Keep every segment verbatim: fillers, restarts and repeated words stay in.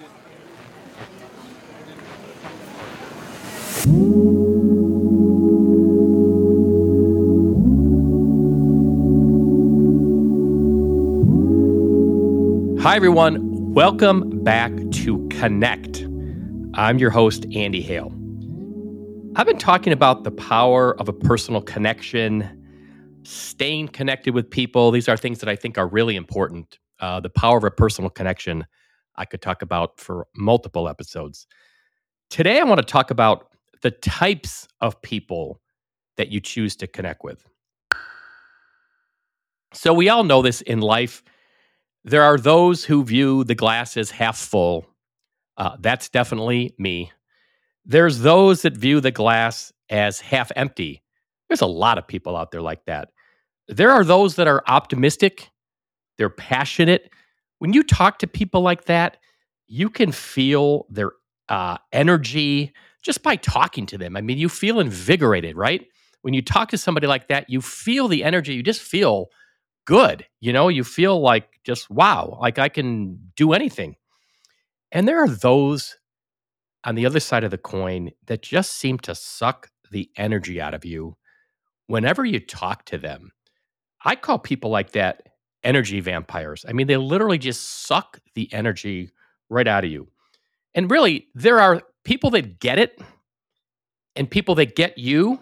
Hi, everyone. Welcome back to Connect. I'm your host, Andy Hale. I've been talking about the power of a personal connection, staying connected with people. These are things that I think are really important. Uh, the power of a personal connection I could talk about for multiple episodes. Today, I want to talk about the types of people that you choose to connect with. So we all know this in life. There are those who view the glass as half full. Uh, that's definitely me. There's those that view the glass as half empty. There's a lot of people out there like that. There are those that are optimistic. They're passionate. When you talk to people like that, you can feel their uh, energy just by talking to them. I mean, you feel invigorated, right? When you talk to somebody like that, you feel the energy. You just feel good. You know, you feel like just, wow, like I can do anything. And there are those on the other side of the coin that just seem to suck the energy out of you whenever you talk to them. I call people like that energy vampires. I mean, they literally just suck the energy right out of you. And really, there are people that get it and people that get you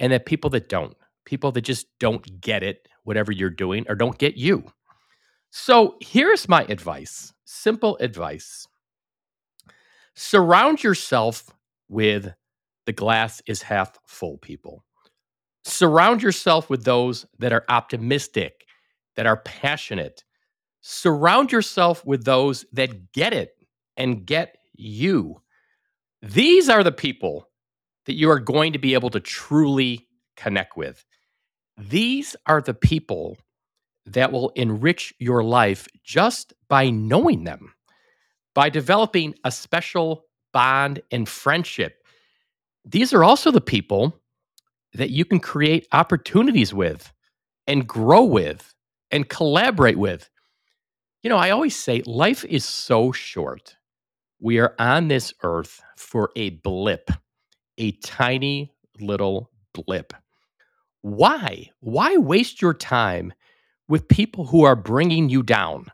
and then people that don't. People that just don't get it, whatever you're doing, or don't get you. So here's my advice, simple advice. Surround yourself with the glass is half full people. Surround yourself with those that are optimistic, that are passionate. Surround yourself with those that get it and get you. These are the people that you are going to be able to truly connect with. These are the people that will enrich your life just by knowing them, by developing a special bond and friendship. These are also the people that you can create opportunities with and grow with and collaborate with. You know, I always say life is so short. We are on this earth for a blip, a tiny little blip. Why? Why waste your time with people who are bringing you down?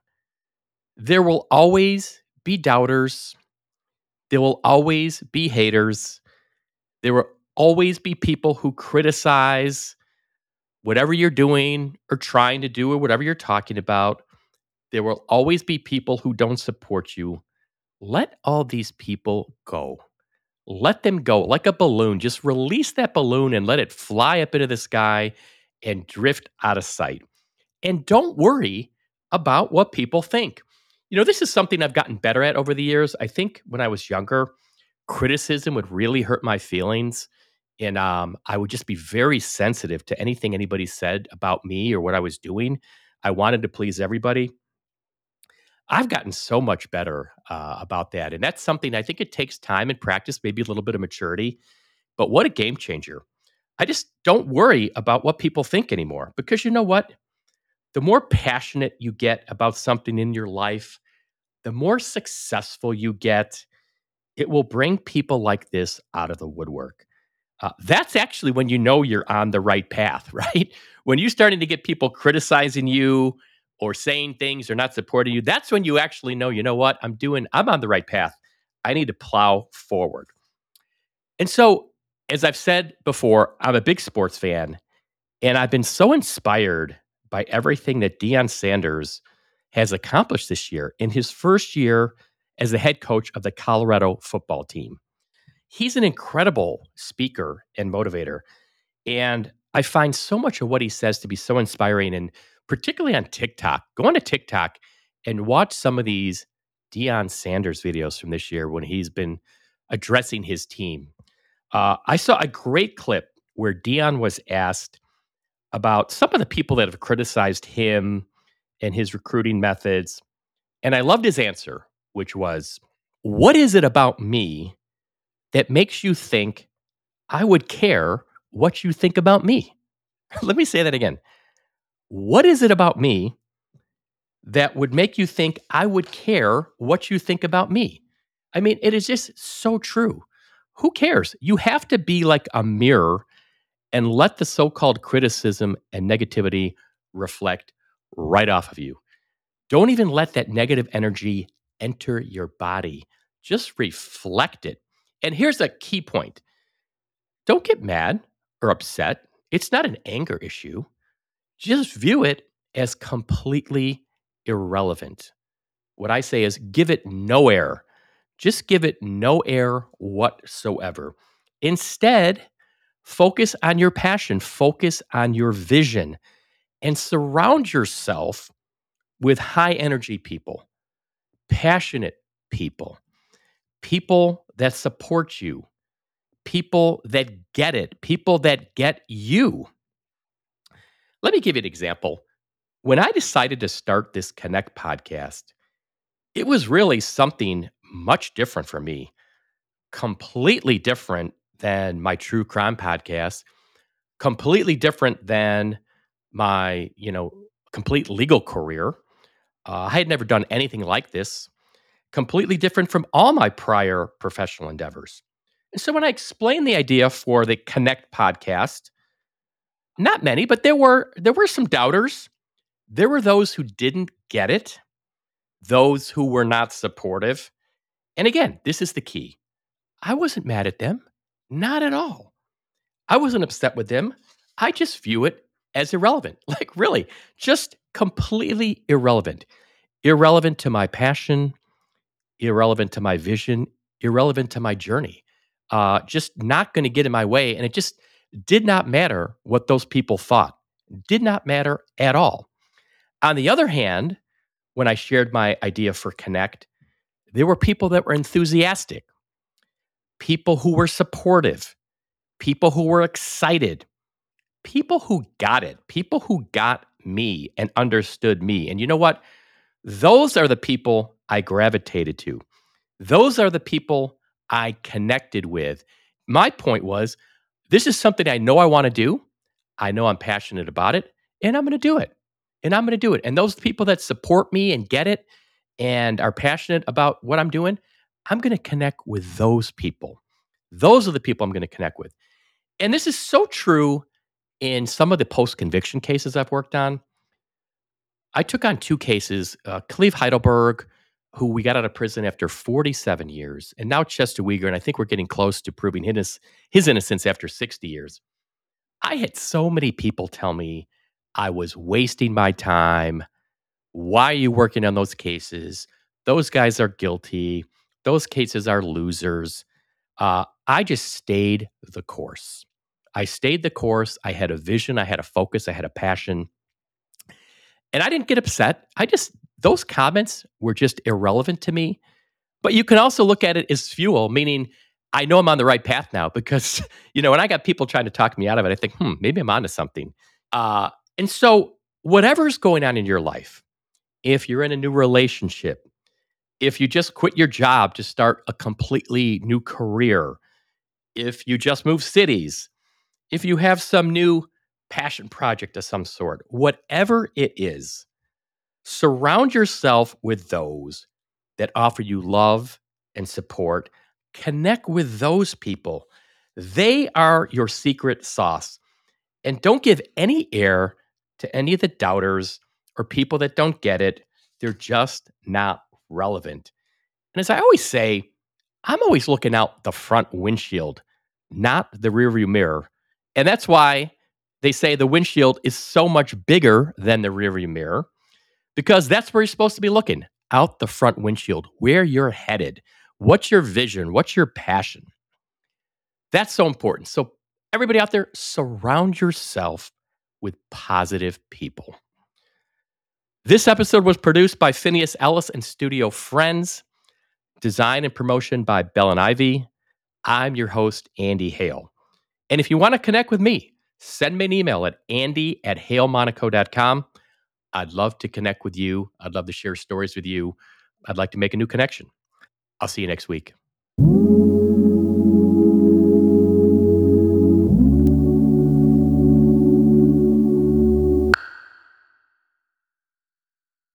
There will always be doubters. There will always be haters. There will always be people who criticize whatever you're doing or trying to do or whatever you're talking about. There will always be people who don't support you. Let all these people go. Let them go like a balloon. Just release that balloon and let it fly up into the sky and drift out of sight. And don't worry about what people think. You know, this is something I've gotten better at over the years. I think when I was younger, criticism would really hurt my feelings. And um, I would just be very sensitive to anything anybody said about me or what I was doing. I wanted to please everybody. I've gotten so much better uh, about that. And that's something I think it takes time and practice, maybe a little bit of maturity. But what a game changer. I just don't worry about what people think anymore. Because you know what? The more passionate you get about something in your life, the more successful you get. It will bring people like this out of the woodwork. Uh, that's actually when you know you're on the right path, right? When you're starting to get people criticizing you or saying things or not supporting you, that's when you actually know, you know what, I'm doing, I'm on the right path. I need to plow forward. And so, as I've said before, I'm a big sports fan, and I've been so inspired by everything that Deion Sanders has accomplished this year in his first year as the head coach of the Colorado football team. He's an incredible speaker and motivator. And I find so much of what he says to be so inspiring, and particularly on TikTok. Go on to TikTok and watch some of these Deion Sanders videos from this year when he's been addressing his team. Uh, I saw a great clip where Deion was asked about some of the people that have criticized him and his recruiting methods. And I loved his answer, which was, what is it about me that makes you think I would care what you think about me? Let me say that again. What is it about me that would make you think I would care what you think about me. I mean, it is just so true. Who cares? You have to be like a mirror and let the so-called criticism and negativity reflect right off of you. Don't even let that negative energy enter your body. Just reflect it. And here's a key point. Don't get mad or upset. It's not an anger issue. Just view it as completely irrelevant. What I say is give it no air. Just give it no air whatsoever. Instead, focus on your passion, focus on your vision, and surround yourself with high-energy people, passionate people, people that support you, people that get it, people that get you. Let me give you an example. When I decided to start this Connect podcast, it was really something much different for me, completely different than my true crime podcast, completely different than my, you know, complete legal career. Uh, I had never done anything like this, completely different from all my prior professional endeavors. And so when I explained the idea for the Connect podcast, not many, but there were there were some doubters. There were those who didn't get it, those who were not supportive. And again, this is the key. I wasn't mad at them, not at all. I wasn't upset with them. I just view it as irrelevant, like really, just completely irrelevant. Irrelevant to my passion, irrelevant to my vision, irrelevant to my journey. Uh, just not going to get in my way. And it just did not matter what those people thought. Did not matter at all. On the other hand, when I shared my idea for Connect, there were people that were enthusiastic, people who were supportive, people who were excited, people who got it, people who got me and understood me. And you know what? Those are the people I gravitated to. Those are the people I connected with. My point was, this is something I know I want to do. I know I'm passionate about it, and I'm going to do it. And I'm going to do it. And those people that support me and get it and are passionate about what I'm doing, I'm going to connect with those people. Those are the people I'm going to connect with. And this is so true in some of the post-conviction cases I've worked on. I took on two cases, uh, Cleve Heidelberg, who we got out of prison after forty-seven years, and now Chester Weeger, and I think we're getting close to proving his, his innocence after sixty years. I had so many people tell me, I was wasting my time. Why are you working on those cases? Those guys are guilty. Those cases are losers. Uh, I just stayed the course. I stayed the course. I had a vision. I had a focus. I had a passion. And I didn't get upset. I just, those comments were just irrelevant to me. But you can also look at it as fuel, meaning I know I'm on the right path now because, you know, when I got people trying to talk me out of it, I think, hmm, maybe I'm onto something. Uh, And so whatever's going on in your life, if you're in a new relationship, if you just quit your job to start a completely new career, if you just move cities, if you have some new passion project of some sort, whatever it is, surround yourself with those that offer you love and support. Connect with those people. They are your secret sauce. And don't give any air to any of the doubters or people that don't get it. They're just not relevant. And as I always say, I'm always looking out the front windshield, not the rearview mirror. And that's why they say the windshield is so much bigger than the rearview mirror, because that's where you're supposed to be looking, out the front windshield, where you're headed. What's your vision? What's your passion? That's so important. So everybody out there, surround yourself with positive people. This episode was produced by Phineas Ellis and Studio Friends. Design and promotion by Bell and Ivy. I'm your host, Andy Hale. And if you want to connect with me, send me an email at andy at halemonaco.com. I'd love to connect with you. I'd love to share stories with you. I'd like to make a new connection. I'll see you next week.